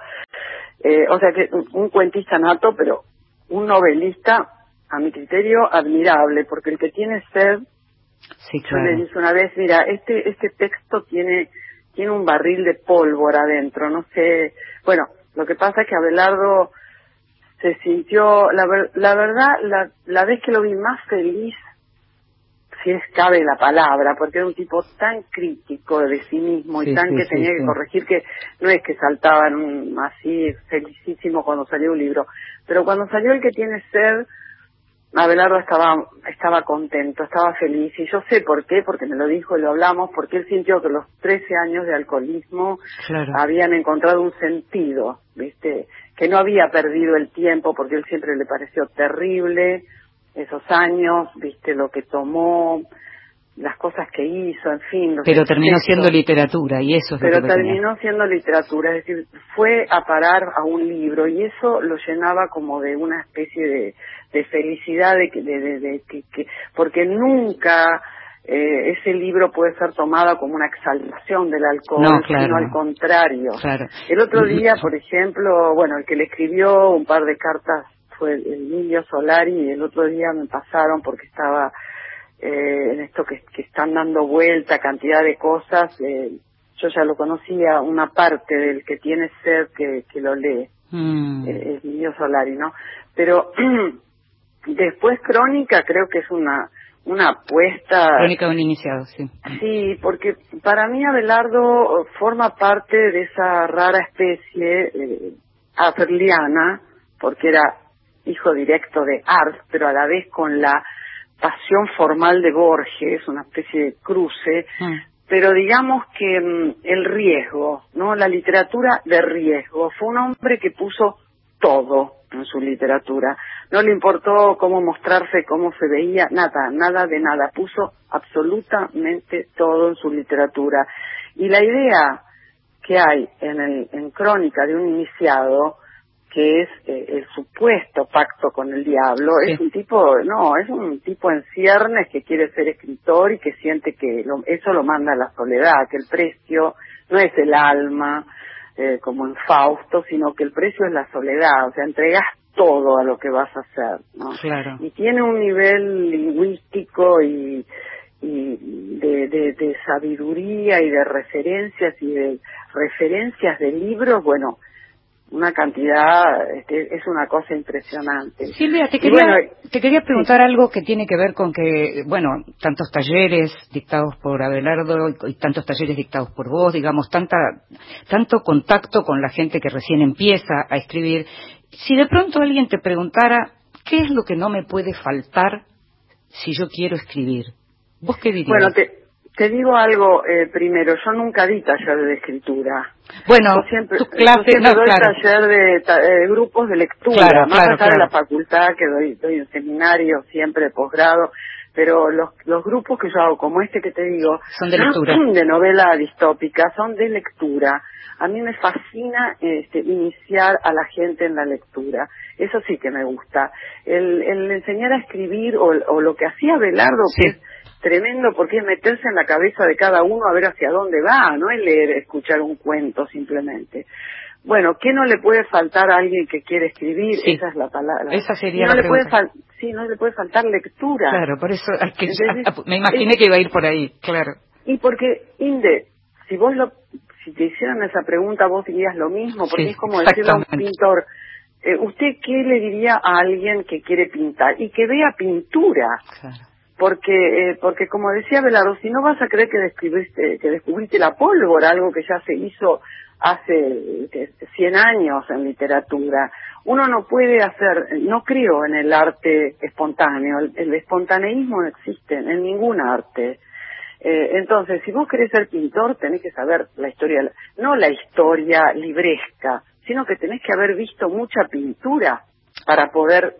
o sea que un cuentista nato, pero un novelista, a mi criterio, admirable, porque el que tiene sed, sí, claro. Yo le dije una vez, mira, este texto tiene un barril de pólvora adentro, no sé, bueno, lo que pasa es que Abelardo se sintió, la verdad, la vez que lo vi más feliz, si es cabe la palabra, porque era un tipo tan crítico de sí mismo, sí, y tan tenía que corregir, que no es que saltaban así felicísimo cuando salió un libro, pero cuando salió El que tiene sed, Abelardo estaba contento, estaba feliz, y yo sé por qué, porque me lo dijo y lo hablamos, porque él sintió que los 13 años de alcoholismo, claro, habían encontrado un sentido, ¿viste? Que no había perdido el tiempo, porque él siempre le pareció terrible esos años, viste, lo que tomó, las cosas que hizo, en fin. Pero terminó siendo literatura, y eso es lo que terminó siendo literatura, es decir, fue a parar a un libro, y eso lo llenaba como de una especie de felicidad, de que porque nunca ese libro puede ser tomado como una exaltación del alcohol, no, claro, sino al contrario. Claro. El otro día, por ejemplo, bueno, el que le escribió un par de cartas fue el Niño Solari, y el otro día me pasaron, porque estaba en esto que están dando vuelta cantidad de cosas, yo ya lo conocía, una parte del que tiene sed que lo lee, el Niño Solari, ¿no? Pero después Crónica, creo que es una apuesta. Crónica de un iniciado, sí. Sí, porque para mí Abelardo forma parte de esa rara especie aferliana, porque era hijo directo de Art, pero a la vez con la pasión formal de Borges, una especie de cruce, pero digamos que el riesgo, ¿no? La literatura de riesgo. Fue un hombre que puso todo en su literatura. No le importó cómo mostrarse, cómo se veía, nada de nada. Puso absolutamente todo en su literatura. Y la idea que hay en Crónica de un iniciado que es el supuesto pacto con el diablo, sí. es un tipo en ciernes que quiere ser escritor y que siente que eso lo manda a la soledad, que el precio no es el alma, como en Fausto, sino que el precio es la soledad, o sea, entregas todo a lo que vas a hacer, ¿no? Claro. Y tiene un nivel lingüístico y de sabiduría y de referencias de libros, bueno, una cantidad, es una cosa impresionante. Silvia, te quería preguntar algo que tiene que ver con que, bueno, tantos talleres dictados por Abelardo y tantos talleres dictados por vos, digamos, tanto contacto con la gente que recién empieza a escribir. Si de pronto alguien te preguntara, ¿qué es lo que no me puede faltar si yo quiero escribir? ¿Vos qué dirías? Bueno, te digo algo, primero, yo nunca di taller de escritura. Bueno, yo siempre doy taller de grupos de lectura, más allá de la facultad, que doy un seminario siempre de posgrado, pero los grupos que yo hago, como este que te digo, son de lectura. No son de novela distópica, son de lectura. A mí me fascina iniciar a la gente en la lectura. Eso sí que me gusta. El enseñar a escribir, o lo que hacía Abelardo, sí, que es tremendo, porque es meterse en la cabeza de cada uno a ver hacia dónde va, no es leer, escuchar un cuento simplemente. Bueno, ¿qué no le puede faltar a alguien que quiere escribir? Sí. Esa es la palabra. Esa sería la pregunta. Sí, no le puede faltar lectura. Claro, por eso me imaginé que iba a ir por ahí, claro. Y porque, Inde, si te hicieran esa pregunta, vos dirías lo mismo, porque sí, es como decirle a un pintor, ¿usted qué le diría a alguien que quiere pintar? Y que vea pintura. Claro. Porque como decía Abelardo, si no vas a creer que descubriste la pólvora, algo que ya se hizo hace 100 años en literatura, uno no puede hacer, no creo en el arte espontáneo, el espontaneísmo no existe en ningún arte. Entonces, si vos querés ser pintor, tenés que saber la historia, no la historia libresca, sino que tenés que haber visto mucha pintura para poder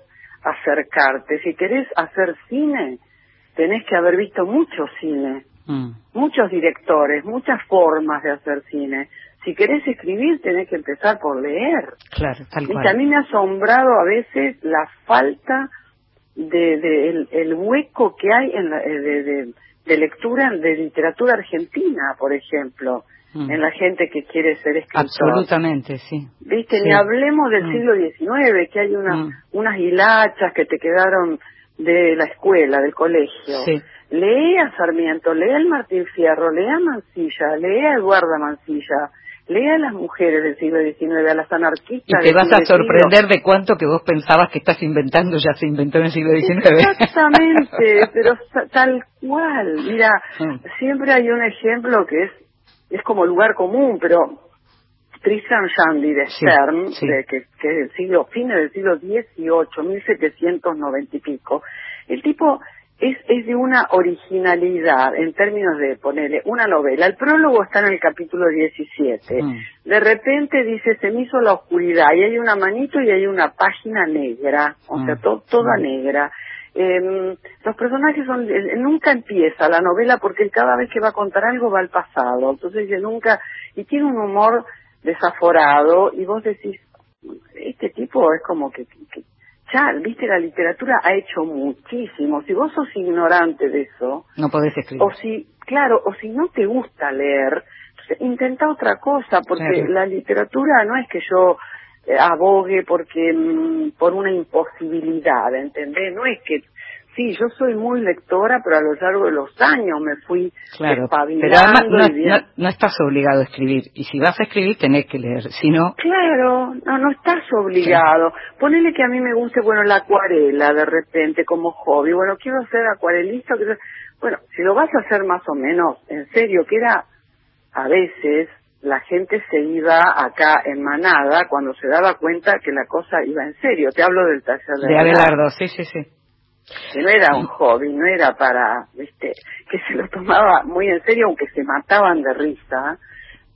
acercarte. Si querés hacer cine, tenés que haber visto mucho cine, muchos directores, muchas formas de hacer cine. Si querés escribir, tenés que empezar por leer. Claro, tal cual. Y también me ha asombrado a veces la falta el hueco que hay en de lectura, de literatura argentina, por ejemplo, en la gente que quiere ser escritor. Absolutamente, sí. ¿Viste? Sí. Ni hablemos del siglo XIX, que hay unas hilachas que te quedaron de la escuela, del colegio. Sí. Lee a Sarmiento, lee al Martín Fierro, lee a Mansilla, lee a Eduarda Mansilla, lee a las mujeres del siglo XIX, a las anarquistas. Y te vas a sorprender de cuánto que vos pensabas que estás inventando, ya se inventó en el siglo XIX. Exactamente, pero tal cual. Mira, siempre hay un ejemplo que es como lugar común, pero Tristram Shandy de Stern, sí, sí. Que es fines del siglo XVIII, 1790 y pico. El tipo es de una originalidad en términos de ponerle una novela. El prólogo está en el capítulo 17. De repente dice, se me hizo la oscuridad, y hay una manito y hay una página negra, o sea, toda negra. Los personajes nunca empieza la novela, porque cada vez que va a contar algo va al pasado. Entonces dice nunca, y tiene un humor desaforado, y vos decís, este tipo es como que ya, viste, la literatura ha hecho muchísimo. Si vos sos ignorante de eso, no podés escribir. O si no te gusta leer, intenta otra cosa, porque la literatura no es que yo abogue por una imposibilidad, ¿entendés? No es que... Sí, yo soy muy lectora, pero a lo largo de los años me fui espabilando. Pero además no estás obligado a escribir. Y si vas a escribir, tenés que leer. Si no... Claro, no estás obligado. Sí. Ponele que a mí me guste, bueno, la acuarela, de repente, como hobby. Bueno, quiero ser acuarelista. Bueno, si lo vas a hacer más o menos, en serio, que era... A veces la gente se iba acá en manada cuando se daba cuenta que la cosa iba en serio. Te hablo del taller de Abelardo, sí, sí, sí. Que no era un hobby, no era para, viste, que se lo tomaba muy en serio, aunque se mataban de risa,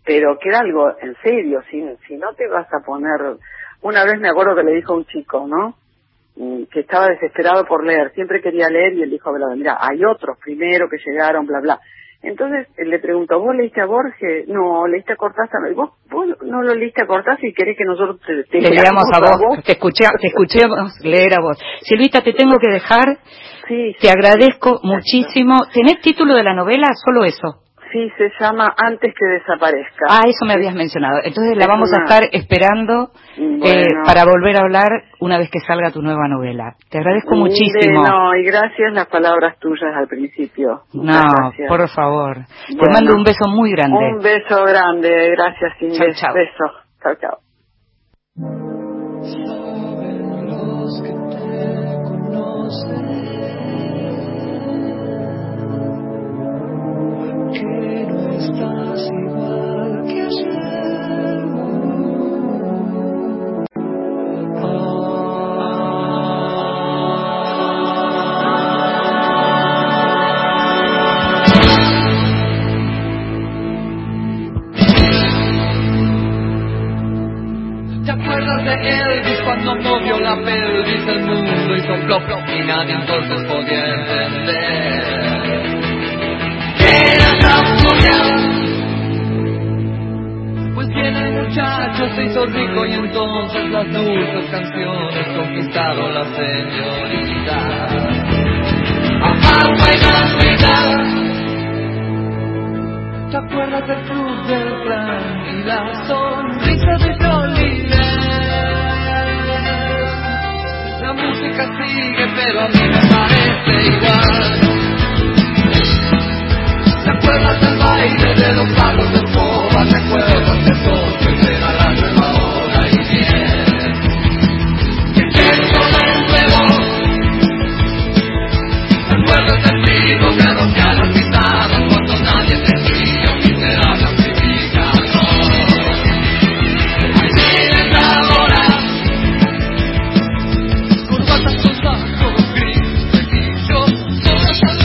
pero que era algo en serio, si no te vas a poner... Una vez me acuerdo que le dijo a un chico, ¿no?, que estaba desesperado por leer, siempre quería leer, y él dijo, mira, hay otros primero que llegaron, bla, bla. Entonces le pregunto, ¿vos leíste a Borges? No, leíste a Cortázar. ¿Vos no lo leíste a Cortázar y querés que nosotros te leamos a vos? Te escuchemos leer a vos. Silvita, te tengo que dejar. Sí, te agradezco muchísimo. ¿Tenés título de la novela? ¿Solo eso? Sí, se llama Antes que desaparezca. Ah, eso me habías mencionado. Entonces la vamos a estar esperando para volver a hablar una vez que salga tu nueva novela. Te agradezco muchísimo. No, y gracias las palabras tuyas al principio. Muchas gracias. Por favor. Bueno, te mando un beso muy grande. Un beso grande. Gracias, Inés. Chao, chao. Beso. Chao, chao. Saben los que te conocen que no estás igual que ayer. ¿Te acuerdas de Elvis cuando movió la pelvis del mundo y sopló y nadie entonces podía entender? Pues bien, el muchacho se hizo rico y entonces las dulces canciones conquistaron la señorita. Ajá, buenas vidas. ¿Te acuerdas del club del plan y la sonrisa de Jolines? La música sigue, pero a mí me parece igual. ¿Te acuerdas del baile de los palos de escoba? ¿Te acuerdas de todo que era la nueva hora y bien? ¿Qué tiempo de nuevo? ¿Te acuerdas del vivo de los que a las guitarras cuando nadie te dio quisiera la crítica? No. Hay miles ahora, curvatas con bajos grises y yo todas a la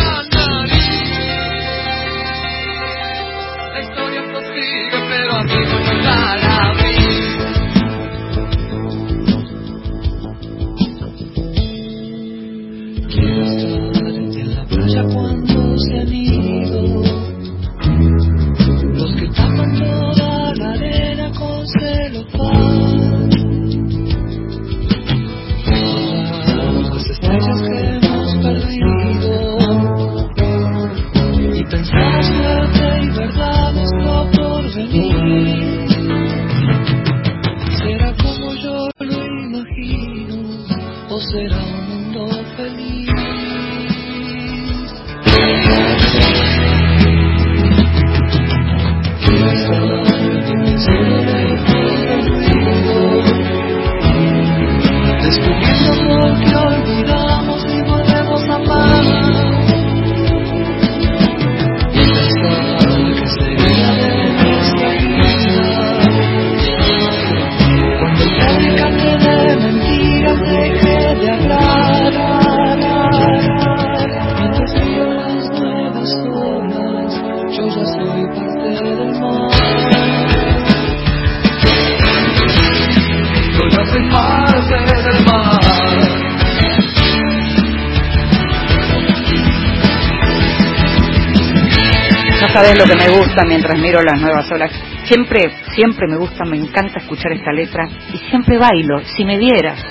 lo que me gusta mientras miro las nuevas olas. Siempre me gusta, me encanta escuchar esta letra y siempre bailo, si me vieras.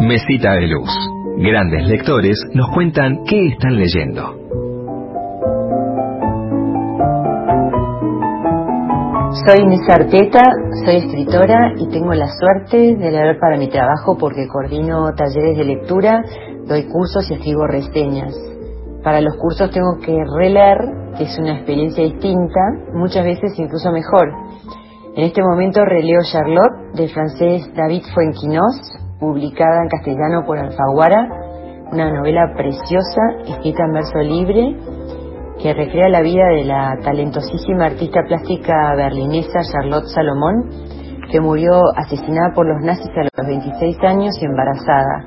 Mesita de luz. Grandes lectores nos cuentan qué están leyendo. Soy Inés Arteta, soy escritora y tengo la suerte de leer para mi trabajo porque coordino talleres de lectura, doy cursos y escribo reseñas. Para los cursos tengo que releer, que es una experiencia distinta, muchas veces incluso mejor. En este momento releo Charlotte, del francés David Fuenquinós, publicada en castellano por Alfaguara, una novela preciosa, escrita en verso libre, que recrea la vida de la talentosísima artista plástica berlinesa Charlotte Salomón, que murió asesinada por los nazis a los 26 años y embarazada.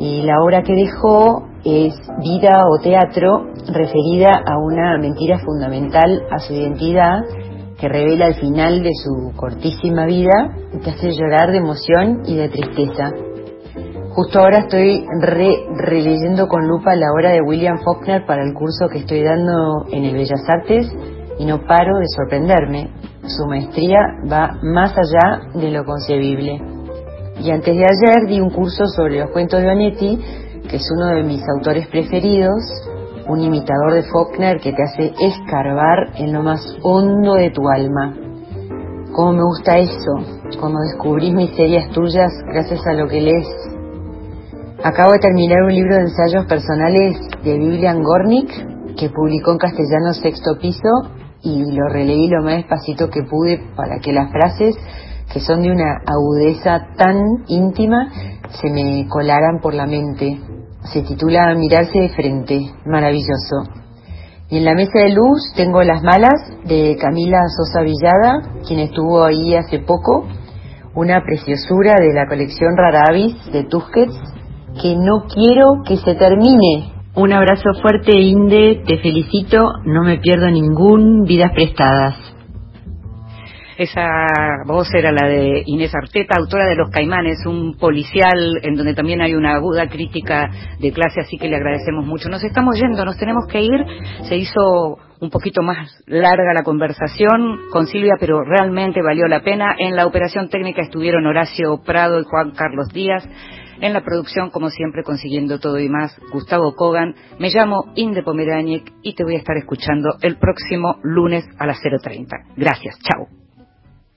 Y la obra que dejó es vida o teatro referida a una mentira fundamental a su identidad que revela el final de su cortísima vida y que hace llorar de emoción y de tristeza. Justo ahora estoy releyendo con lupa la obra de William Faulkner para el curso que estoy dando en el Bellas Artes y no paro de sorprenderme. Su maestría va más allá de lo concebible. Y antes de ayer di un curso sobre los cuentos de Onetti, que es uno de mis autores preferidos, un imitador de Faulkner que te hace escarbar en lo más hondo de tu alma. Cómo me gusta eso, cuando descubrís miserias tuyas gracias a lo que lees. Acabo de terminar un libro de ensayos personales de Vivian Gornick, que publicó en castellano Sexto Piso, y lo releí lo más despacito que pude para que las frases, que son de una agudeza tan íntima, se me colaran por la mente. Se titula Mirarse de frente, maravilloso. Y en la mesa de luz tengo Las malas de Camila Sosa Villada, quien estuvo ahí hace poco, una preciosura de la colección Rara Avis de Tusquets, que no quiero que se termine. Un abrazo fuerte, Inde, te felicito, no me pierdo ningún Vidas Prestadas. Esa voz era la de Inés Arteta, autora de Los Caimanes, un policial en donde también hay una aguda crítica de clase, así que le agradecemos mucho. Nos estamos yendo, nos tenemos que ir. Se hizo un poquito más larga la conversación con Silvia, pero realmente valió la pena. En la operación técnica estuvieron Horacio Prado y Juan Carlos Díaz. En la producción, como siempre, consiguiendo todo y más, Gustavo Kogan. Me llamo Inde Pomeraniec y te voy a estar escuchando el próximo lunes a las 0:30. Gracias, chao.